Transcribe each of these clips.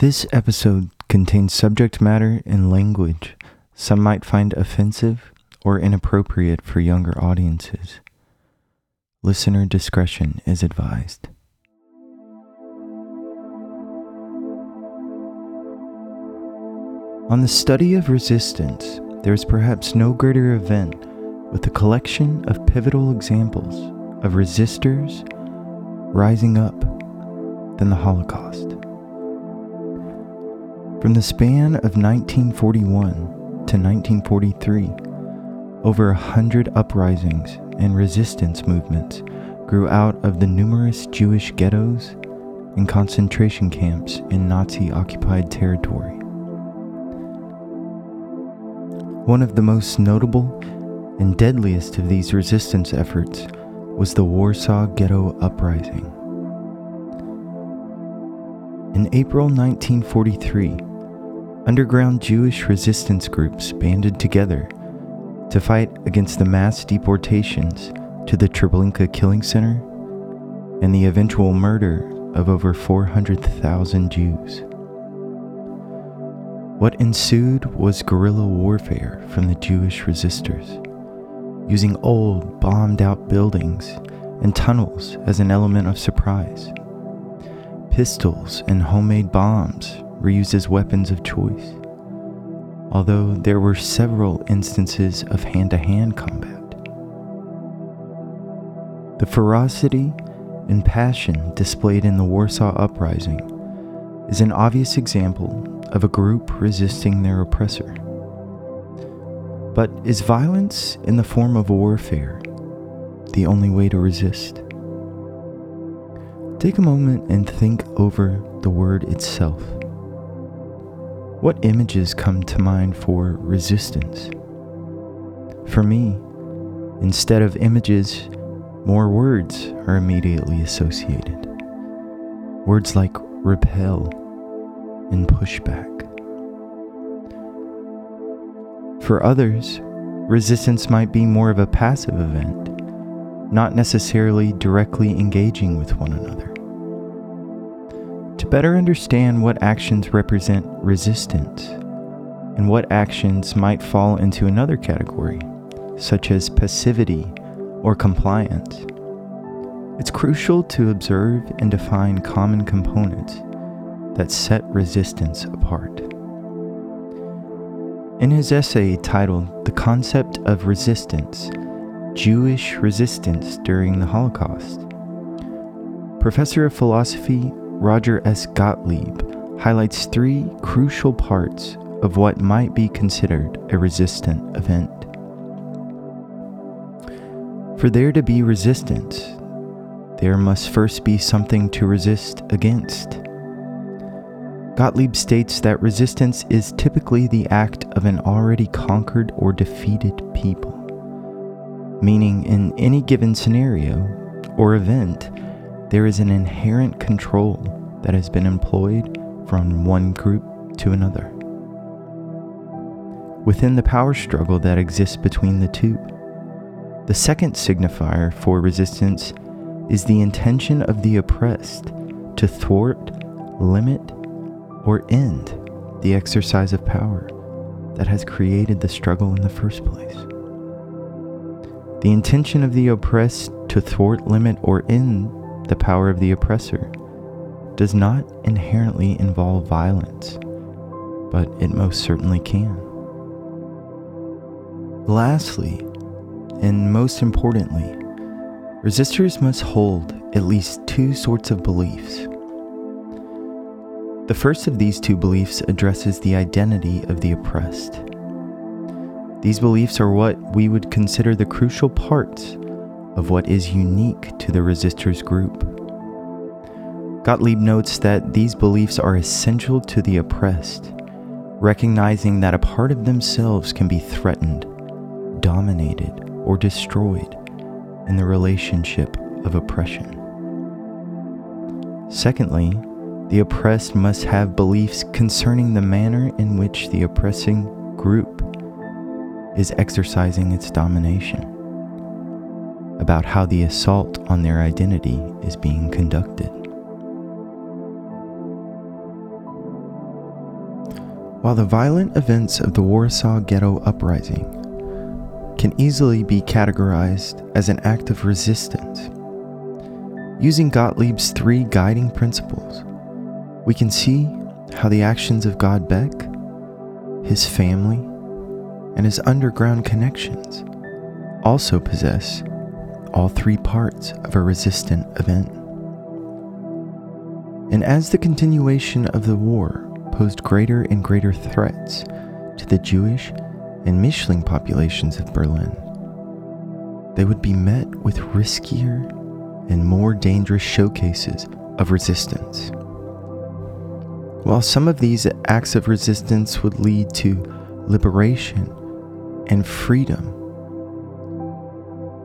This episode contains subject matter and language some might find offensive or inappropriate for younger audiences. Listener discretion is advised. On the study of resistance, there is perhaps no greater event with a collection of pivotal examples of resistors rising up than the Holocaust. From the span of 1941 to 1943, over 100 uprisings and resistance movements grew out of the numerous Jewish ghettos and concentration camps in Nazi-occupied territory. One of the most notable and deadliest of these resistance efforts was the Warsaw Ghetto Uprising. In April 1943, underground Jewish resistance groups banded together to fight against the mass deportations to the Treblinka killing center and the eventual murder of over 400,000 Jews. What ensued was guerrilla warfare from the Jewish resistors, using old, bombed-out buildings and tunnels as an element of surprise. Pistols and homemade bombs were used as weapons of choice, although there were several instances of hand-to-hand combat. The ferocity and passion displayed in the Warsaw Uprising is an obvious example of a group resisting their oppressor. But is violence in the form of warfare the only way to resist? Take a moment and think over the word itself. What images come to mind for resistance? For me, instead of images, more words are immediately associated. Words like repel and pushback. For others, resistance might be more of a passive event, not necessarily directly engaging with one another. To better understand what actions represent resistance and what actions might fall into another category, such as passivity or compliance, it's crucial to observe and define common components that set resistance apart. In his essay titled The Concept of Resistance: Jewish Resistance During the Holocaust, Professor of Philosophy Roger S. Gottlieb highlights three crucial parts of what might be considered a resistant event. For there to be resistance, there must first be something to resist against. Gottlieb states that resistance is typically the act of an already conquered or defeated people, meaning in any given scenario or event, there is an inherent control that has been employed from one group to another. Within the power struggle that exists between the two, the second signifier for resistance is the intention of the oppressed to thwart, limit, or end the exercise of power that has created the struggle in the first place. The intention of the oppressed to thwart, limit, or end the power of the oppressor does not inherently involve violence, but it most certainly can. Lastly, and most importantly, resistors must hold at least two sorts of beliefs. The first of these two beliefs addresses the identity of the oppressed. These beliefs are what we would consider the crucial parts of what is unique to the resistors group. Gottlieb notes that these beliefs are essential to the oppressed, recognizing that a part of themselves can be threatened, dominated, or destroyed in the relationship of oppression. Secondly, the oppressed must have beliefs concerning the manner in which the oppressing group is exercising its domination, about how the assault on their identity is being conducted. While the violent events of the Warsaw Ghetto Uprising can easily be categorized as an act of resistance, using Gottlieb's three guiding principles, we can see how the actions of Gad Beck, his family, and his underground connections also possess all three parts of a resistant event. And as the continuation of the war posed greater and greater threats to the Jewish and Mischling populations of Berlin, they would be met with riskier and more dangerous showcases of resistance. While some of these acts of resistance would lead to liberation and freedom,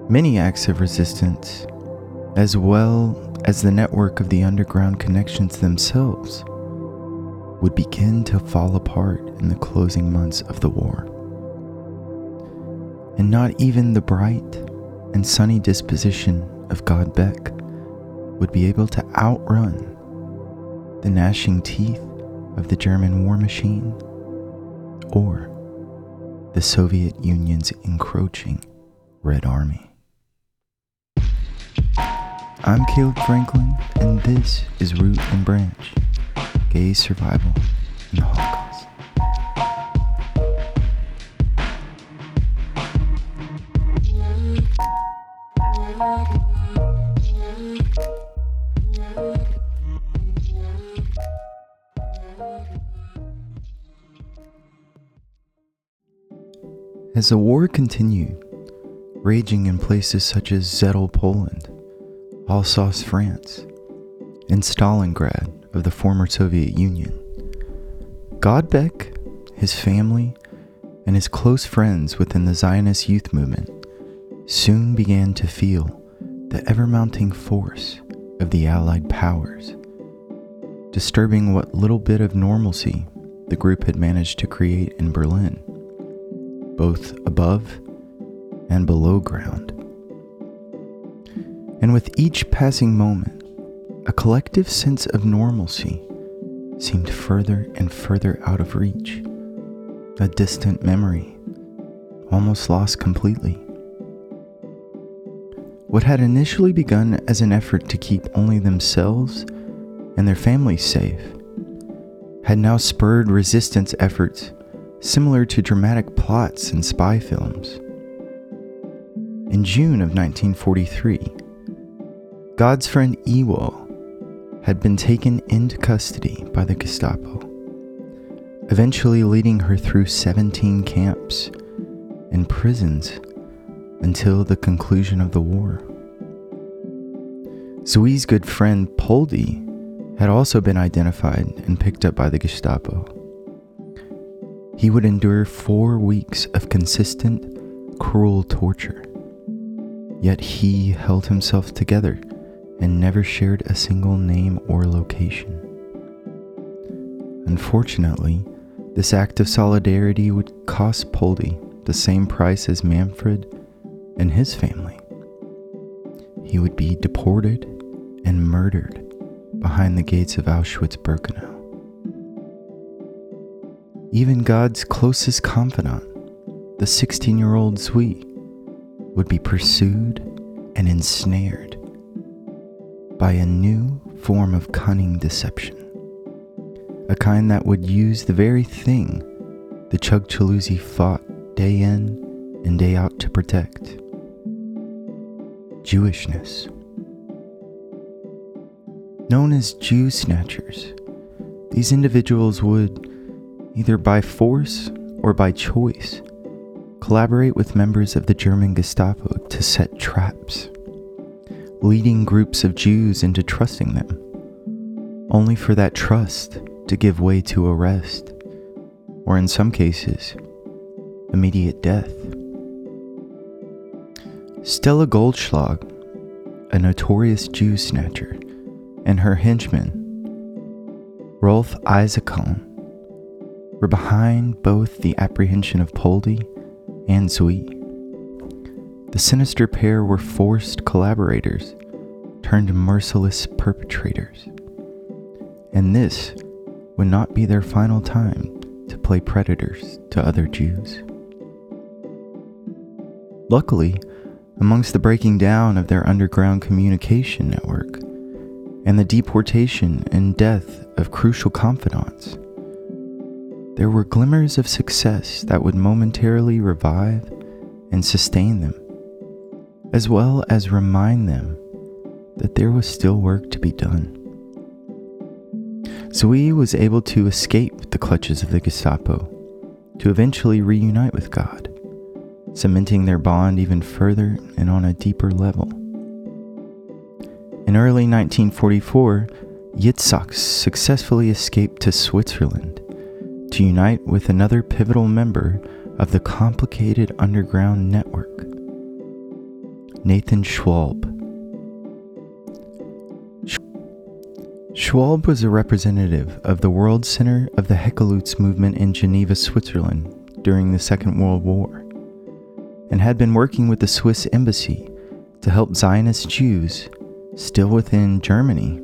many acts of resistance, as well as the network of the underground connections themselves, would begin to fall apart in the closing months of the war. And not even the bright and sunny disposition of Gad Beck would be able to outrun the gnashing teeth of the German war machine or the Soviet Union's encroaching Red Army. I'm Caleb Franklin, and this is Root and Branch, Gay Survival in the Holocaust. As the war continued, raging in places such as Zettel, Poland, Alsace, France, and Stalingrad of the former Soviet Union, Gad Beck, his family, and his close friends within the Zionist youth movement soon began to feel the ever-mounting force of the Allied powers, disturbing what little bit of normalcy the group had managed to create in Berlin, both above and below ground. And with each passing moment, a collective sense of normalcy seemed further and further out of reach, a distant memory, almost lost completely. What had initially begun as an effort to keep only themselves and their families safe had now spurred resistance efforts similar to dramatic plots in spy films. In June of 1943, Gad's friend Ewol had been taken into custody by the Gestapo, eventually leading her through 17 camps and prisons until the conclusion of the war. Zvi's good friend Poldy had also been identified and picked up by the Gestapo. He would endure 4 weeks of consistent, cruel torture. Yet he held himself together and never shared a single name or location. Unfortunately, this act of solidarity would cost Poldy the same price as Manfred and his family. He would be deported and murdered behind the gates of Auschwitz-Birkenau. Even God's closest confidant, the 16-year-old Zvi, would be pursued and ensnared by a new form of cunning deception, a kind that would use the very thing the Chug Chaluzi fought day in and day out to protect: Jewishness. Known as Jew snatchers, these individuals would, either by force or by choice, collaborate with members of the German Gestapo to set traps, leading groups of Jews into trusting them, only for that trust to give way to arrest, or in some cases, immediate death. Stella Goldschlag, a notorious Jew snatcher, and her henchman, Rolf Isaakson, were behind both the apprehension of Poldy and Zvi. The sinister pair were forced collaborators turned merciless perpetrators. And this would not be their final time to play predators to other Jews. Luckily, amongst the breaking down of their underground communication network and the deportation and death of crucial confidants, there were glimmers of success that would momentarily revive and sustain them, as well as remind them that there was still work to be done. Zvi was able to escape the clutches of the Gestapo, to eventually reunite with God, cementing their bond even further and on a deeper level. In early 1944, Yitzhak successfully escaped to Switzerland to unite with another pivotal member of the complicated underground network, Nathan Schwalb. Schwalb was a representative of the World Center of the Hekeloots movement in Geneva, Switzerland during the Second World War, and had been working with the Swiss embassy to help Zionist Jews still within Germany.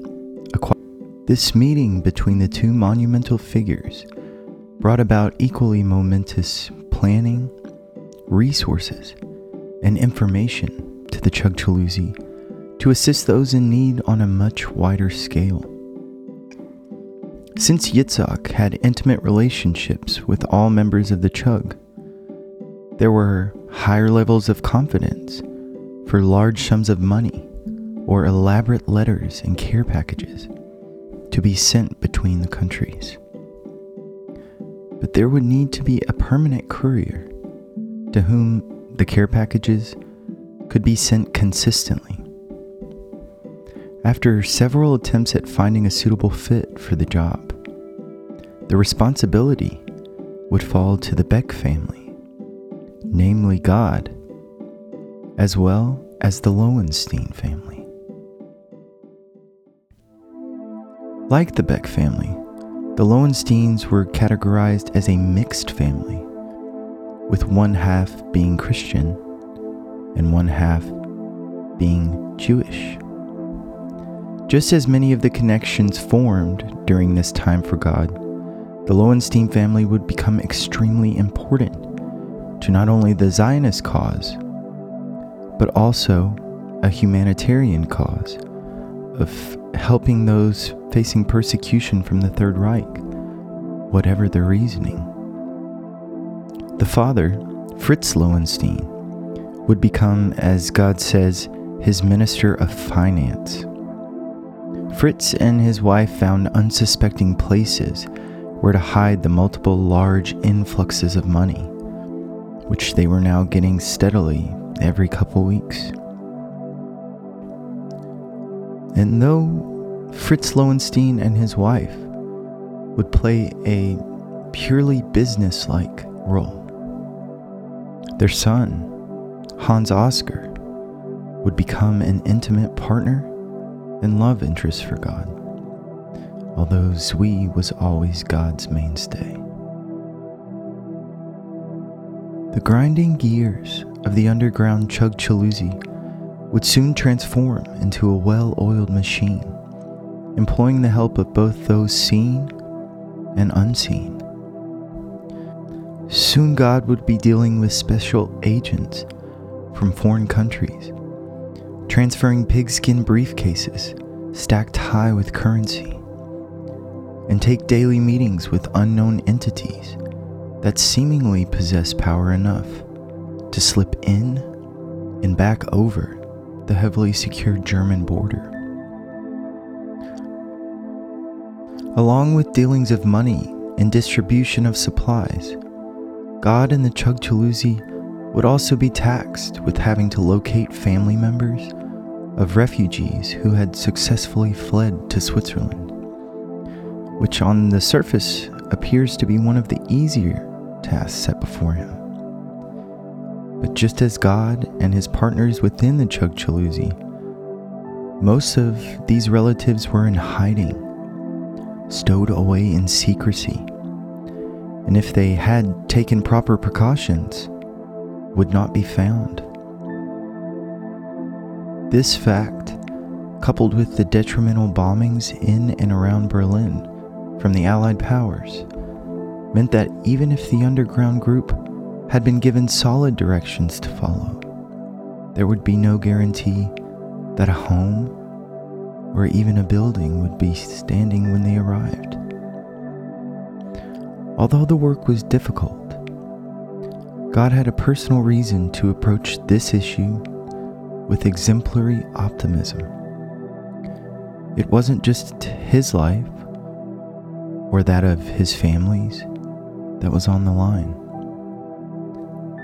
This meeting between the two monumental figures brought about equally momentous planning, resources, and information to the Chug Chaluzi to assist those in need on a much wider scale. Since Yitzhak had intimate relationships with all members of the Chug, there were higher levels of confidence for large sums of money or elaborate letters and care packages to be sent between the countries. But there would need to be a permanent courier to whom the care packages could be sent consistently. After several attempts at finding a suitable fit for the job, the responsibility would fall to the Beck family, namely God, as well as the Loewenstein family. Like the Beck family, the Loewensteins were categorized as a mixed family, with one half being Christian and one half being Jewish. Just as many of the connections formed during this time for God, the Loewenstein family would become extremely important to not only the Zionist cause, but also a humanitarian cause of helping those facing persecution from the Third Reich, whatever the reasoning. The father, Fritz Loewenstein, would become, as God says, his minister of finance. Fritz and his wife found unsuspecting places where to hide the multiple large influxes of money, which they were now getting steadily every couple weeks. And though Fritz Loewenstein and his wife would play a purely business-like role, their son, Hans Oscar, would become an intimate partner and love interest for God, although Zvi was always God's mainstay. The grinding gears of the underground Chug Chaluzi would soon transform into a well-oiled machine, employing the help of both those seen and unseen. Soon God would be dealing with special agents from foreign countries, transferring pigskin briefcases stacked high with currency, and take daily meetings with unknown entities that seemingly possess power enough to slip in and back over the heavily secured German border. Along with dealings of money and distribution of supplies, God and the Chug Chaluzi would also be taxed with having to locate family members of refugees who had successfully fled to Switzerland, which on the surface appears to be one of the easier tasks set before him. But just as God and his partners within the Chug Chaluzi, most of these relatives were in hiding, stowed away in secrecy, and if they had taken proper precautions, would not be found. This fact, coupled with the detrimental bombings in and around Berlin from the Allied powers, meant that even if the underground group had been given solid directions to follow, there would be no guarantee that a home or even a building would be standing when they arrived. Although the work was difficult, God had a personal reason to approach this issue with exemplary optimism. It wasn't just his life or that of his family's that was on the line.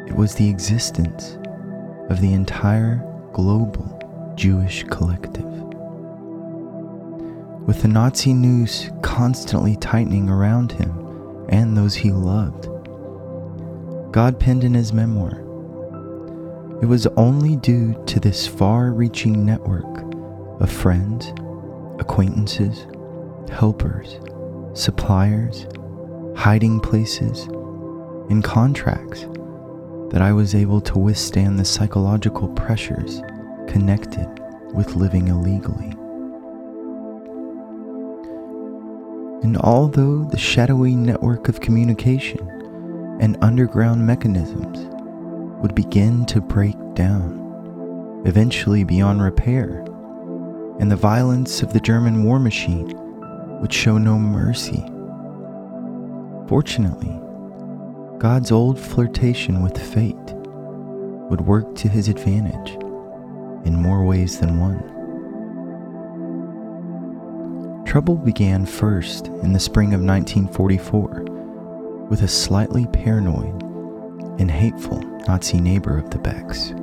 It was the existence of the entire global Jewish collective. With the Nazi noose constantly tightening around him and those he loved, God penned in his memoir, "It was only due to this far-reaching network of friends, acquaintances, helpers, suppliers, hiding places, and contracts that I was able to withstand the psychological pressures connected with living illegally." And although the shadowy network of communication and underground mechanisms would begin to break down, eventually beyond repair, and the violence of the German war machine would show no mercy, fortunately, God's old flirtation with fate would work to his advantage in more ways than one. Trouble began first in the spring of 1944 with a slightly paranoid and hateful Nazi neighbor of the Becks.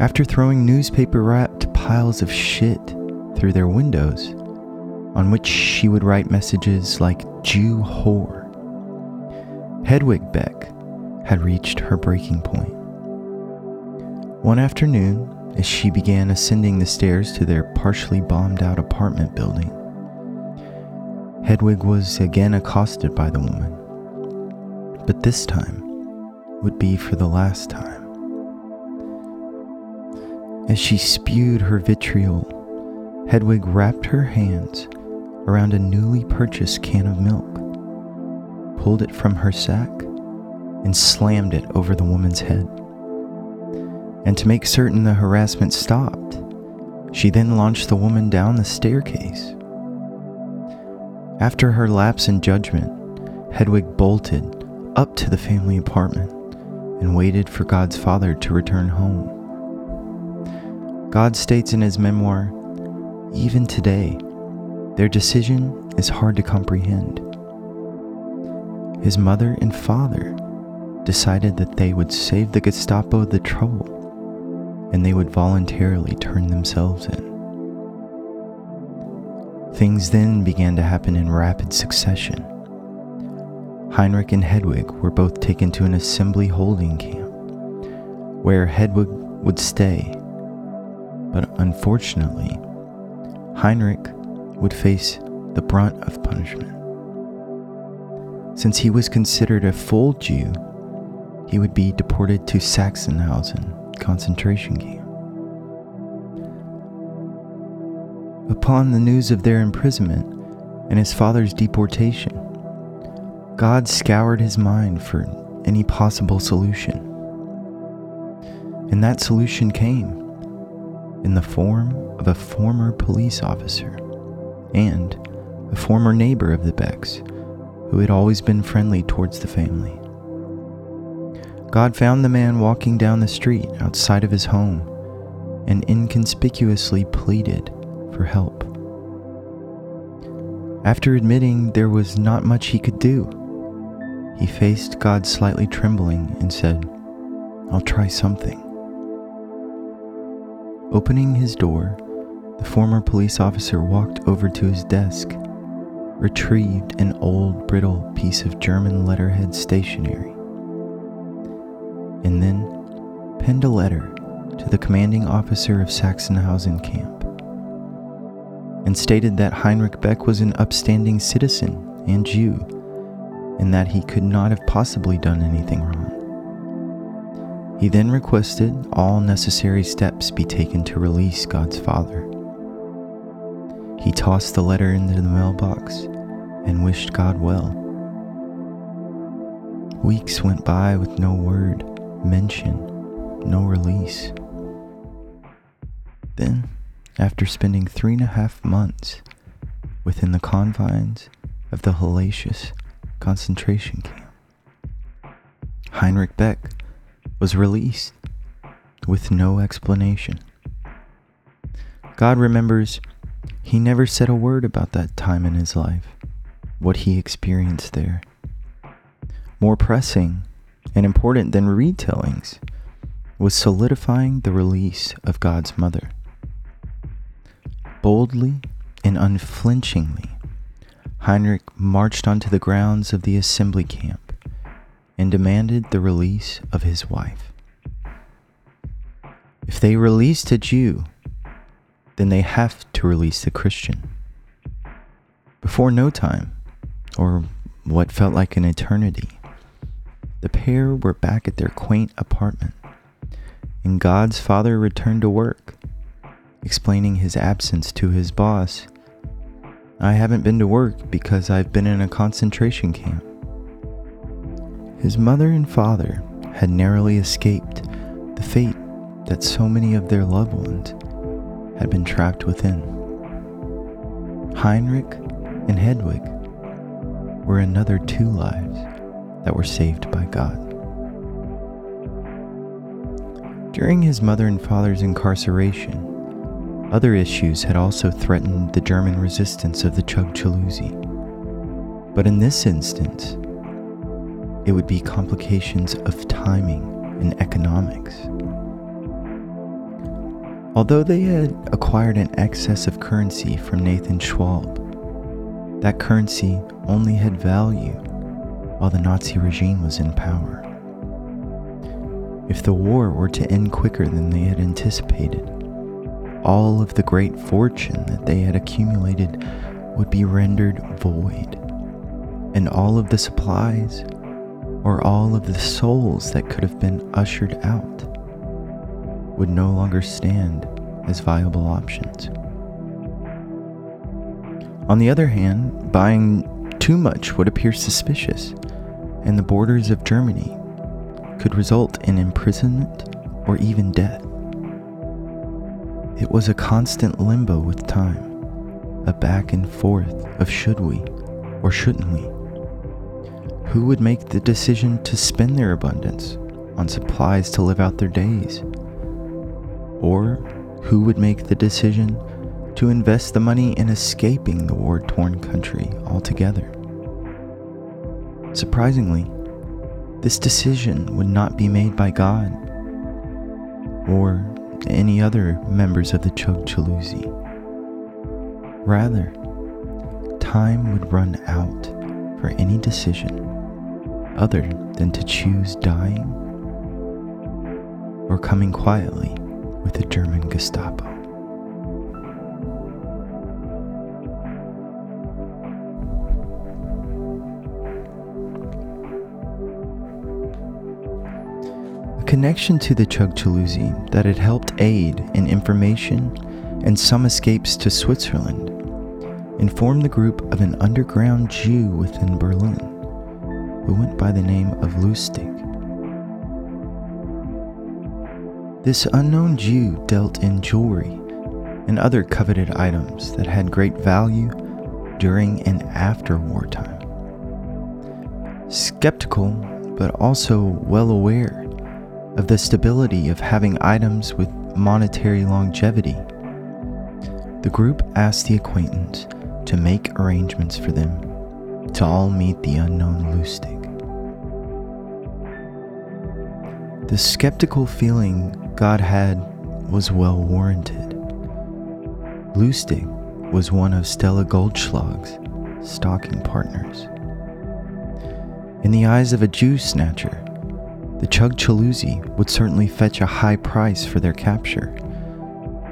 After throwing newspaper-wrapped piles of shit through their windows, on which she would write messages like "Jew whore," Hedwig Beck had reached her breaking point. One afternoon, as she began ascending the stairs to their partially bombed-out apartment building, Hedwig was again accosted by the woman, but this time would be for the last time. As she spewed her vitriol, Hedwig wrapped her hands around a newly purchased can of milk, pulled it from her sack, and slammed it over the woman's head. And to make certain the harassment stopped, she then launched the woman down the staircase. After her lapse in judgment, Hedwig bolted up to the family apartment and waited for God's father to return home. God states in his memoir, "Even today, their decision is hard to comprehend." His mother and father decided that they would save the Gestapo the trouble and they would voluntarily turn themselves in. Things then began to happen in rapid succession. Heinrich and Hedwig were both taken to an assembly holding camp, where Hedwig would stay, but unfortunately, Heinrich would face the brunt of punishment. Since he was considered a full Jew, he would be deported to Sachsenhausen concentration camp. Upon the news of their imprisonment and his father's deportation, God scoured his mind for any possible solution. And that solution came in the form of a former police officer and a former neighbor of the Becks who had always been friendly towards the family. God found the man walking down the street outside of his home and inconspicuously pleaded for help. After admitting there was not much he could do, he faced God slightly trembling and said, "I'll try something." Opening his door, the former police officer walked over to his desk, retrieved an old brittle piece of German letterhead stationery, and then penned a letter to the commanding officer of Sachsenhausen camp, and stated that Heinrich Beck was an upstanding citizen and Jew, and that he could not have possibly done anything wrong. He then requested all necessary steps be taken to release God's father. He tossed the letter into the mailbox and wished God well, Weeks went by with no word, mention, no release. Then, after spending 3.5 months within the confines of the hellacious concentration camp, Heinrich Beck was released with no explanation. God remembers he never said a word about that time in his life, what he experienced there. More pressing and important than retellings was solidifying the release of God's mother. Boldly and unflinchingly, Heinrich marched onto the grounds of the assembly camp and demanded the release of his wife. If they released a Jew, then they have to release the Christian. Before no time, or what felt like an eternity, the pair were back at their quaint apartment, and God's father returned to work, explaining his absence to his boss. "I haven't been to work because I've been in a concentration camp." His mother and father had narrowly escaped the fate that so many of their loved ones had been trapped within. Heinrich and Hedwig were another 2 lives that were saved by God. During his mother and father's incarceration, other issues had also threatened the German resistance of the Chug Chaluzi. But in this instance, it would be complications of timing and economics. Although they had acquired an excess of currency from Nathan Schwalb, that currency only had value while the Nazi regime was in power. If the war were to end quicker than they had anticipated, all of the great fortune that they had accumulated would be rendered void, and all of the supplies, or all of the souls that could have been ushered out, would no longer stand as viable options. On the other hand, buying too much would appear suspicious, and the borders of Germany could result in imprisonment or even death. It was a constant limbo with time, a back and forth of should we or shouldn't we? Who would make the decision to spend their abundance on supplies to live out their days? Or who would make the decision to invest the money in escaping the war-torn country altogether? Surprisingly, this decision would not be made by God or any other members of the Chug Chaluzi. Rather, time would run out for any decision other than to choose dying or coming quietly with the German Gestapo. Connection to the Chug Chaluzi that had helped aid in information and some escapes to Switzerland informed the group of an underground Jew within Berlin who went by the name of Lustig. This unknown Jew dealt in jewelry and other coveted items that had great value during and after wartime. Skeptical, but also well aware of the stability of having items with monetary longevity, the group asked the acquaintance to make arrangements for them to all meet the unknown Lustig. The skeptical feeling God had was well warranted. Lustig was one of Stella Goldschlag's stalking partners. In the eyes of a Jew snatcher, the Chug Chaluzi would certainly fetch a high price for their capture,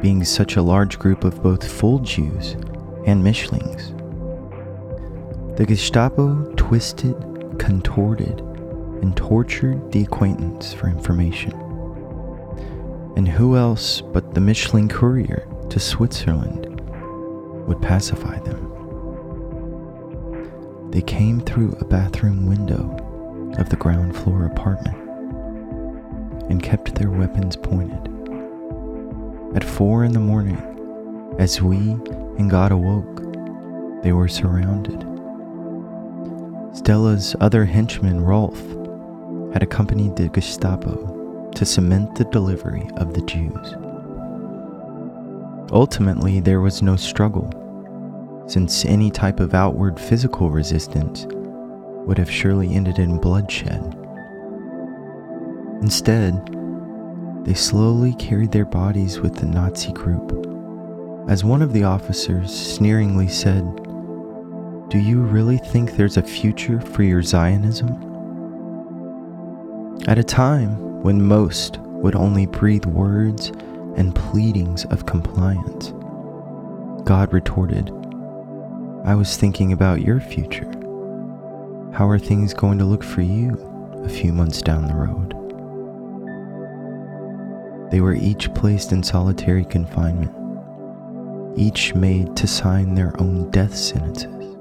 being such a large group of both full Jews and Mischlings. The Gestapo twisted, contorted, and tortured the acquaintance for information. And who else but the Mischling courier to Switzerland would pacify them? They came through a bathroom window of the ground floor apartment and kept their weapons pointed. At 4 a.m, as Zvi and Gad awoke, they were surrounded. Stella's other henchman, Rolf, had accompanied the Gestapo to cement the delivery of the Jews. Ultimately, there was no struggle, since any type of outward physical resistance would have surely ended in bloodshed. Instead, they slowly carried their bodies with the Nazi group, as one of the officers sneeringly said, "Do you really think there's a future for your Zionism?" At a time when most would only breathe words and pleadings of compliance, God retorted, "I was thinking about your future. How are things going to look for you a few months down the road?" They were each placed in solitary confinement, each made to sign their own death sentences.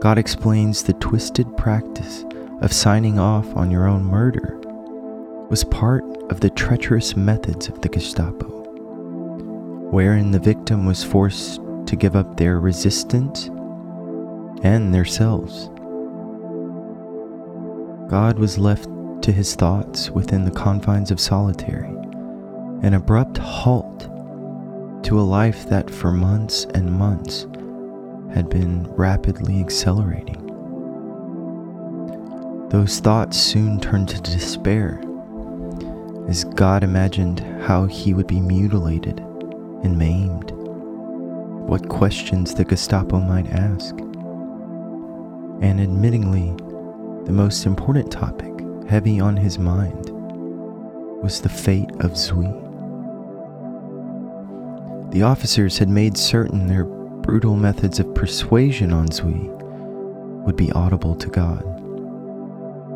God explains the twisted practice of signing off on your own murder was part of the treacherous methods of the Gestapo, wherein the victim was forced to give up their resistance and their selves. God was left to his thoughts within the confines of solitary, an abrupt halt to a life that for months and months had been rapidly accelerating. Those thoughts soon turned to despair, as God imagined how he would be mutilated and maimed, what questions the Gestapo might ask, and admittingly, the most important topic heavy on his mind was the fate of Zvi. The officers had made certain their brutal methods of persuasion on Zvi would be audible to God,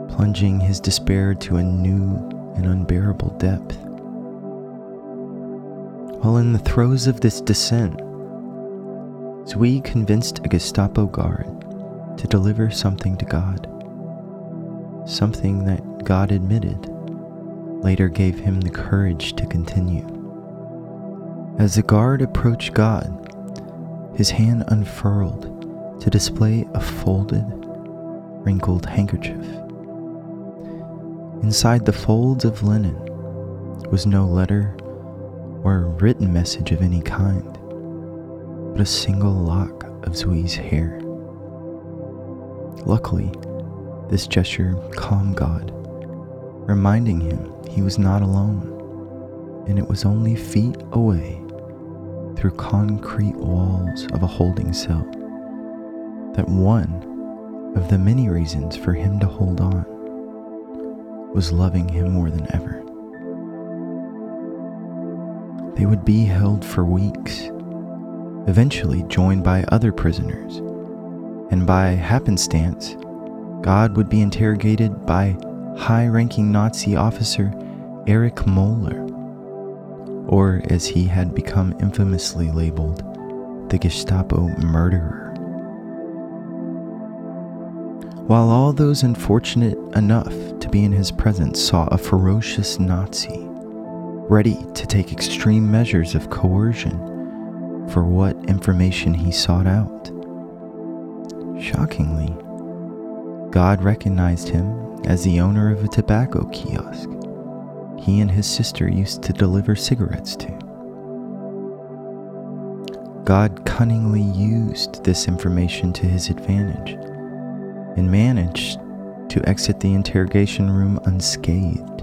plunging his despair to a new and unbearable depth. While in the throes of this descent, Zvi convinced a Gestapo guard to deliver something to God, something that God admitted later gave him the courage to continue. As the guard approached God, his hand unfurled to display a folded, wrinkled handkerchief. Inside the folds of linen was no letter or written message of any kind, but a single lock of Zvi's hair. Luckily, this gesture calmed God, reminding him he was not alone, and it was only feet away through concrete walls of a holding cell, that one of the many reasons for him to hold on was loving him more than ever. They would be held for weeks, eventually joined by other prisoners, and by happenstance, God would be interrogated by high-ranking Nazi officer Erich Moeller, or as he had become infamously labeled, the Gestapo murderer. While all those unfortunate enough to be in his presence saw a ferocious Nazi, ready to take extreme measures of coercion for what information he sought out, shockingly, God recognized him as the owner of a tobacco kiosk he and his sister used to deliver cigarettes to. God cunningly used this information to his advantage and managed to exit the interrogation room unscathed,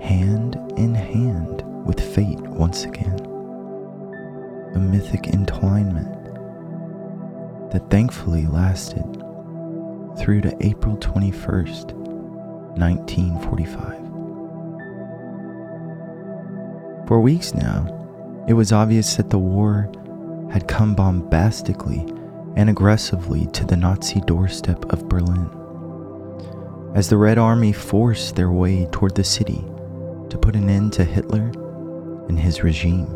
hand in hand with fate once again. A mythic entwinement that thankfully lasted through to April 21st, 1945. For weeks now, it was obvious that the war had come bombastically and aggressively to the Nazi doorstep of Berlin, as the Red Army forced their way toward the city to put an end to Hitler and his regime.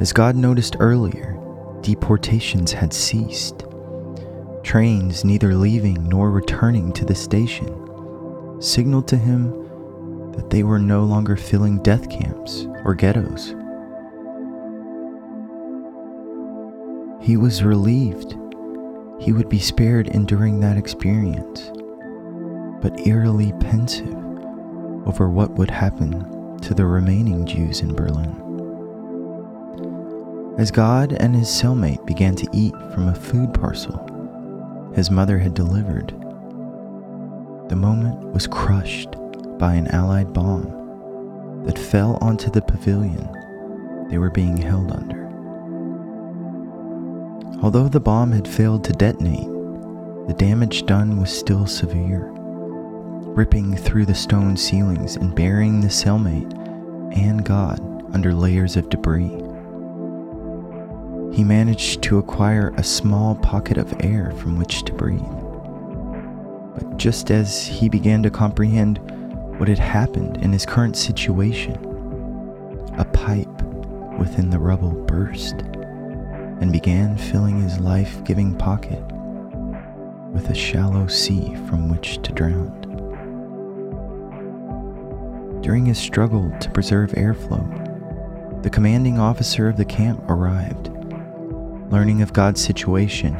As God noticed earlier, deportations had ceased. trains neither leaving nor returning to the station, signaled to him that they were no longer filling death camps or ghettos. He was relieved he would be spared enduring that experience, but eerily pensive over what would happen to the remaining Jews in Berlin. As God and his cellmate began to eat from a food parcel his mother had delivered, the moment was crushed by an Allied bomb that fell onto the pavilion they were being held under. Although the bomb had failed to detonate, the damage done was still severe, ripping through the stone ceilings and burying the cellmate and God under layers of debris. He managed to acquire a small pocket of air from which to breathe. But just as he began to comprehend what had happened in his current situation, a pipe within the rubble burst and began filling his life-giving pocket with a shallow sea from which to drown. During his struggle to preserve airflow, the commanding officer of the camp arrived, learning of God's situation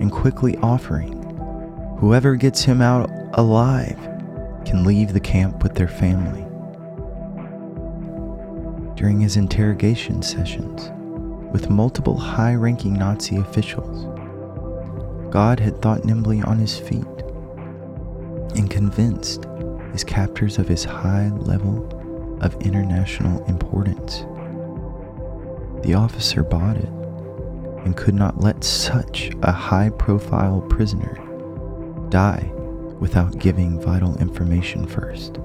and quickly offering, whoever gets him out alive can leave the camp with their family. During his interrogation sessions with multiple high-ranking Nazi officials, God had thought nimbly on his feet and convinced his captors of his high level of international importance. The officer bought it and could not let such a high-profile prisoner die without giving vital information first.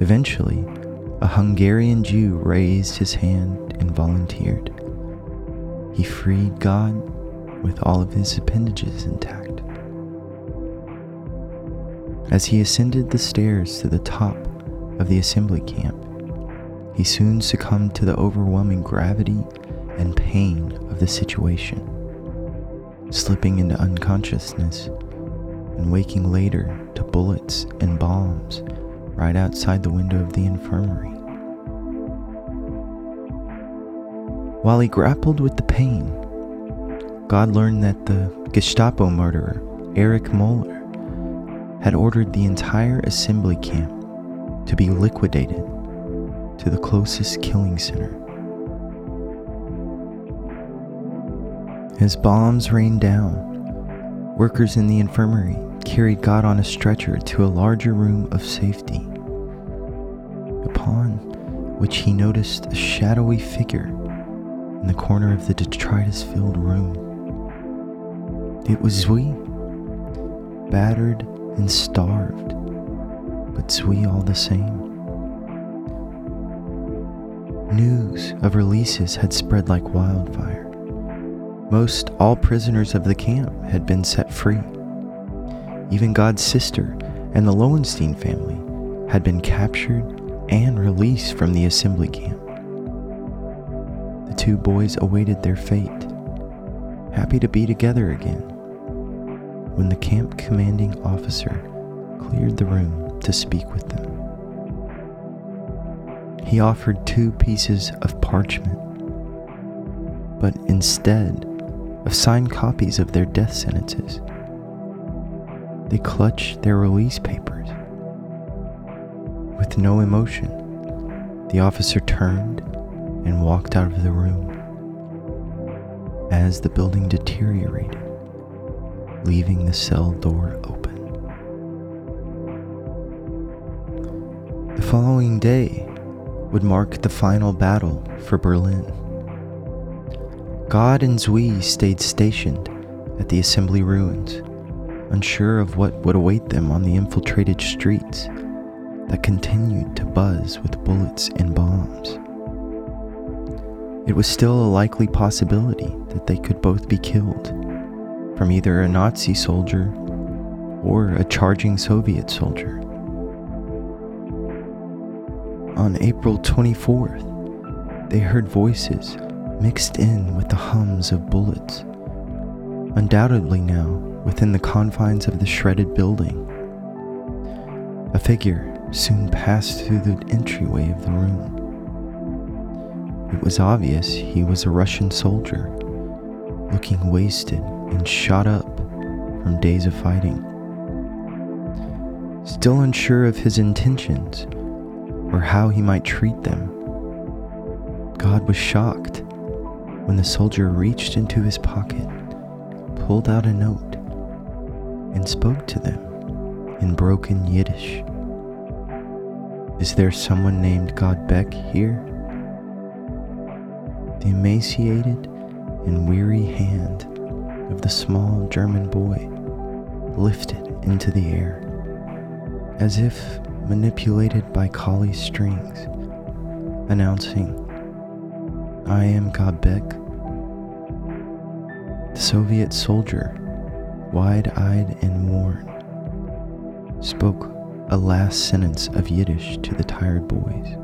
Eventually, a Hungarian Jew raised his hand and volunteered. He freed God with all of his appendages intact. As he ascended the stairs to the top of the assembly camp, he soon succumbed to the overwhelming gravity and pain of the situation, slipping into unconsciousness and waking later to bullets and bombs right outside the window of the infirmary. While he grappled with the pain, God learned that the Gestapo murderer, Erich Moeller, had ordered the entire assembly camp to be liquidated to the closest killing center. As bombs rained down, workers in the infirmary carried God on a stretcher to a larger room of safety, upon which he noticed a shadowy figure in the corner of the detritus-filled room. It was Zvi, battered and starved, but Zvi all the same. News of releases had spread like wildfire. Most all prisoners of the camp had been set free. Even God's sister and the Lowenstein family had been captured and released from the assembly camp. The two boys awaited their fate, happy to be together again, when the camp commanding officer cleared the room to speak with them. He offered 2 pieces of parchment, but instead of signed copies of their death sentences, they clutched their release papers. With no emotion, the officer turned and walked out of the room as the building deteriorated, leaving the cell door open. The following day would mark the final battle for Berlin. God and Zvi stayed stationed at the assembly ruins, unsure of what would await them on the infiltrated streets that continued to buzz with bullets and bombs. It was still a likely possibility that they could both be killed from either a Nazi soldier or a charging Soviet soldier. On April 24th, they heard voices mixed in with the hums of bullets undoubtedly now within the confines of the shredded building. A figure soon passed through the entryway of the room. It was obvious he was a Russian soldier, looking wasted and shot up from days of fighting. Still unsure of his intentions or how he might treat them, God was shocked when the soldier reached into his pocket, pulled out a note, and spoke to them in broken Yiddish. "Is there someone named Gad Beck here?" The emaciated and weary hand of the small German boy lifted into the air, as if manipulated by collie strings, announcing, "I am Gad Beck." The Soviet soldier, wide-eyed and worn, spoke a last sentence of Yiddish to the tired boys.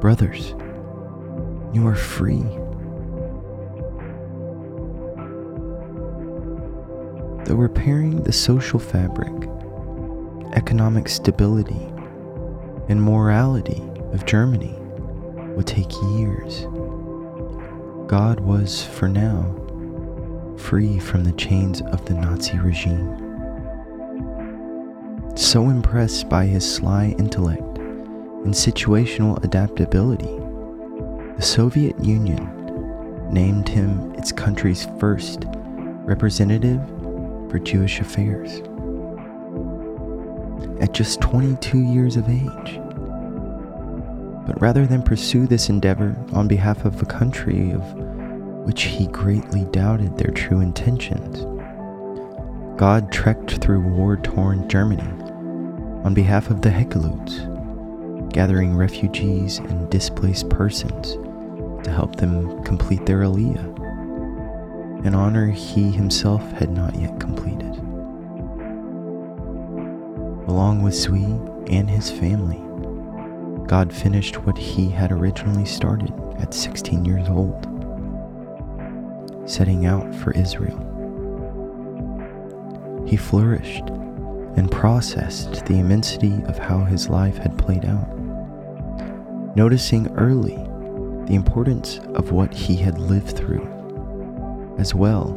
"Brothers, you are free." Though repairing the social fabric, economic stability, and morality of Germany would take years, God was, for now, free from the chains of the Nazi regime. So impressed by his sly intellect and situational adaptability, the Soviet Union named him its country's first representative for Jewish affairs. At just 22 years of age. But rather than pursue this endeavor on behalf of a country of which he greatly doubted their true intentions, God trekked through war-torn Germany on behalf of the Hekeloots, gathering refugees and displaced persons to help them complete their Aliyah, an honor he himself had not yet completed. Along with Zvi and his family, God finished what he had originally started at 16 years old, setting out for Israel. He flourished and processed the immensity of how his life had played out, noticing early the importance of what he had lived through, as well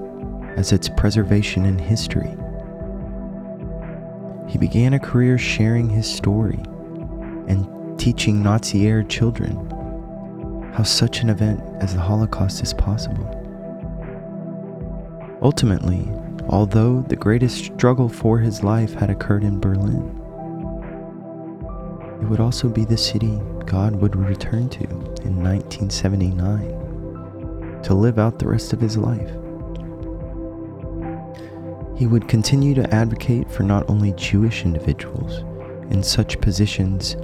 as its preservation in history. He began a career sharing his story and teaching Nazi-era children how such an event as the Holocaust is possible. Ultimately, although the greatest struggle for his life had occurred in Berlin, it would also be the city God would return to in 1979 to live out the rest of his life. He would continue to advocate for not only Jewish individuals in such positions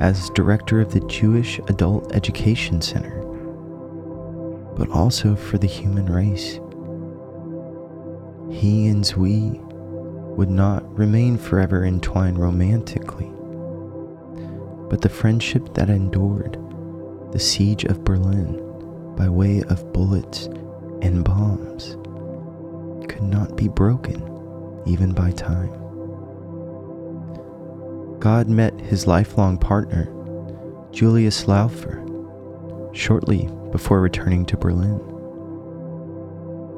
as director of the Jewish Adult Education Center, but also for the human race. He and Zvi would not remain forever entwined romantically, but the friendship that endured the siege of Berlin by way of bullets and bombs could not be broken, even by time. God met his lifelong partner, Julius Laufer, shortly before returning to Berlin,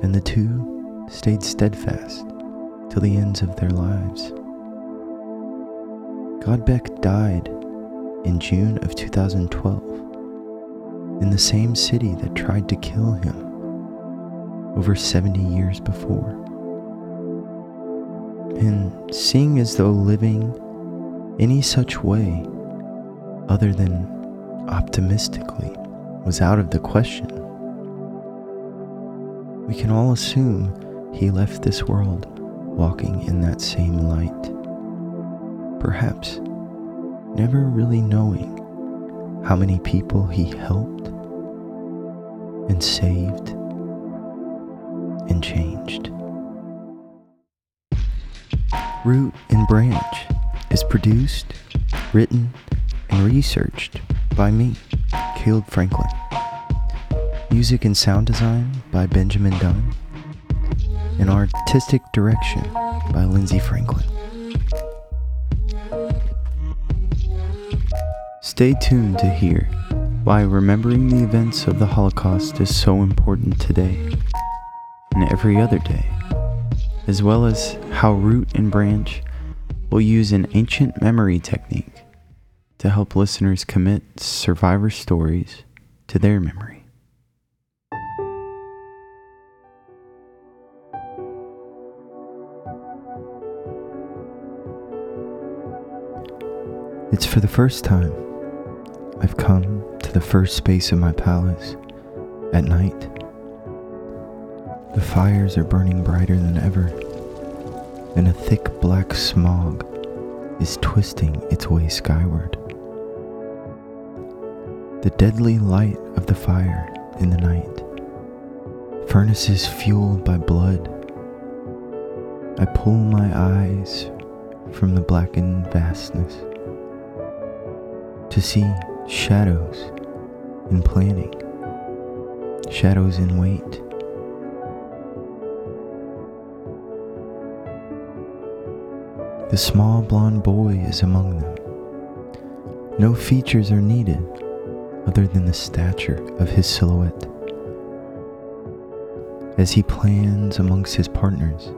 and the two stayed steadfast till the ends of their lives. Gad Beck died in June of 2012 in the same city that tried to kill him over 70 years before. And seeing as though living any such way other than optimistically was out of the question, we can all assume he left this world walking in that same light, perhaps never really knowing how many people he helped and saved and changed. Root and Branch is produced, written, and researched by me, Caleb Franklin. Music and sound design by Benjamin Dunn. and Artistic Direction by Lindsay Franklin. Stay tuned to hear why remembering the events of the Holocaust is so important today and every other day, as well as how Root and Branch will use an ancient memory technique to help listeners commit survivor stories to their memory. It's for the first time I've come to the first space of my palace at night. The fires are burning brighter than ever, and a thick black smog is twisting its way skyward. The deadly light of the fire in the night, furnaces fueled by blood. I pull my eyes from the blackened vastness to see shadows in planning, shadows in wait. The small blonde boy is among them. No features are needed other than the stature of his silhouette. As he plans amongst his partners,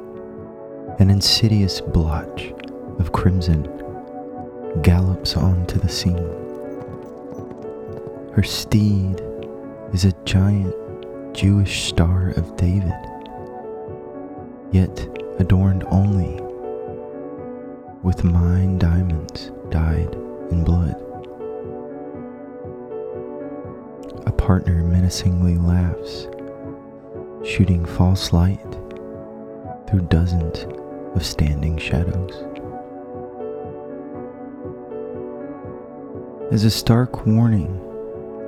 an insidious blotch of crimson gallops onto the scene. Her steed is a giant Jewish Star of David, yet adorned only with mine diamonds dyed in blood. A partner menacingly laughs, shooting false light through dozens of standing shadows. As a stark warning,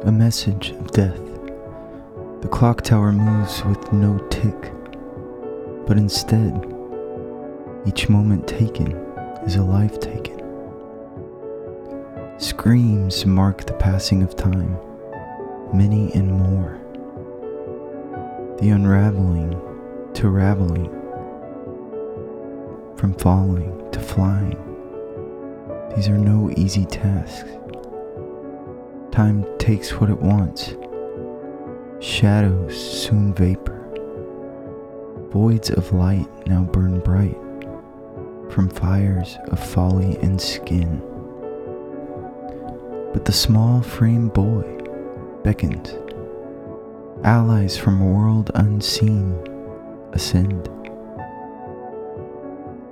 a message of death, the clock tower moves with no tick, but instead, each moment taken is a life taken. Screams mark the passing of time, many and more. The unraveling to raveling, from falling to flying. These are no easy tasks. Time takes what it wants. Shadows soon vapor. Voids of light now burn bright from fires of folly and skin. But the small frame boy beckons. Allies from a world unseen ascend.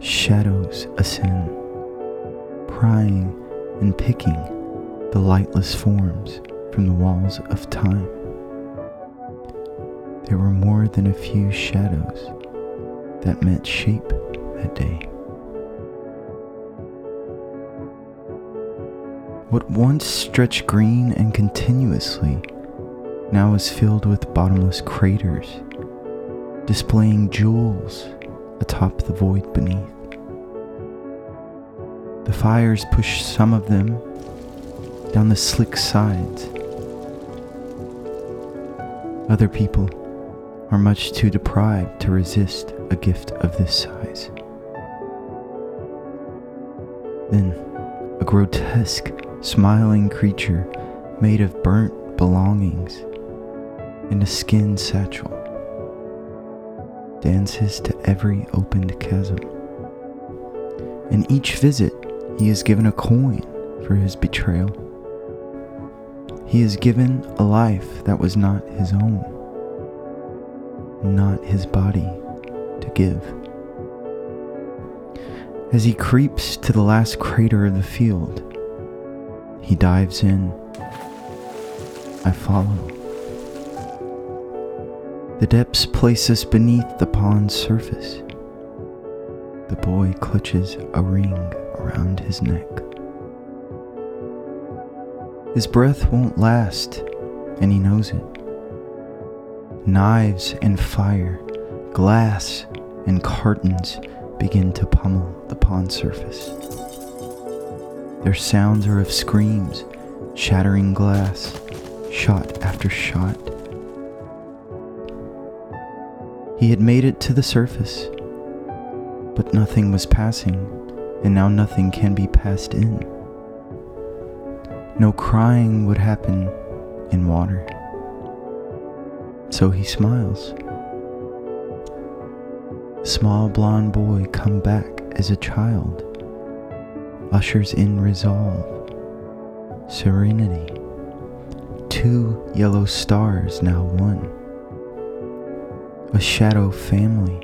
Shadows ascend, prying and picking the lightless forms from the walls of time. There were more than a few shadows that met shape that day. What once stretched green and continuously now is filled with bottomless craters, displaying jewels atop the void beneath. The fires push some of them down the slick sides. Other people are much too deprived to resist a gift of this size. Then, a grotesque, smiling creature made of burnt belongings and a skin satchel dances to every opened chasm. In each visit, he is given a coin for his betrayal. He is given a life that was not his own, not his body to give. As he creeps to the last crater of the field, he dives in. I follow. The depths place us beneath the pond's surface. The boy clutches a ring around his neck. His breath won't last, and he knows it. Knives and fire, glass and cartons begin to pummel the pond surface. Their sounds are of screams, shattering glass, shot after shot. He had made it to the surface, but nothing was passing, and now nothing can be passed in. No crying would happen in water. So he smiles. Small blonde boy come back as a child, ushers in resolve, serenity. 2 yellow stars, now one. A shadow family,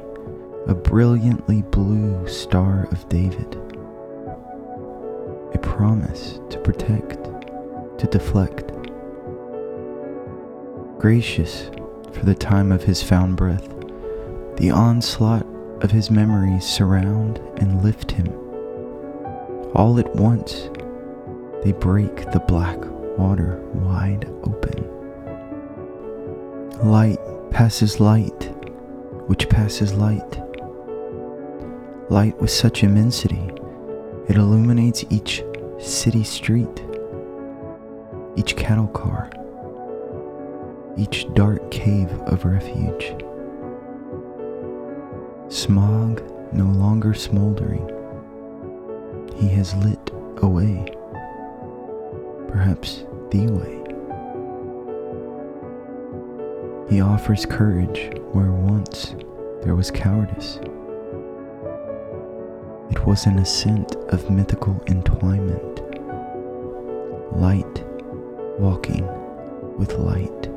a brilliantly blue Star of David. A promise to protect, to deflect. Gracious for the time of his found breath, the onslaught of his memories surround and lift him. All at once, they break the black water wide open. Light passes light, which passes light. Light with such immensity, it illuminates each city street, each cattle car, each dark cave of refuge. Smog no longer smoldering. He has lit a way, perhaps the way. He offers courage where once there was cowardice. It was an ascent of mythical entwinement. Light walking with light.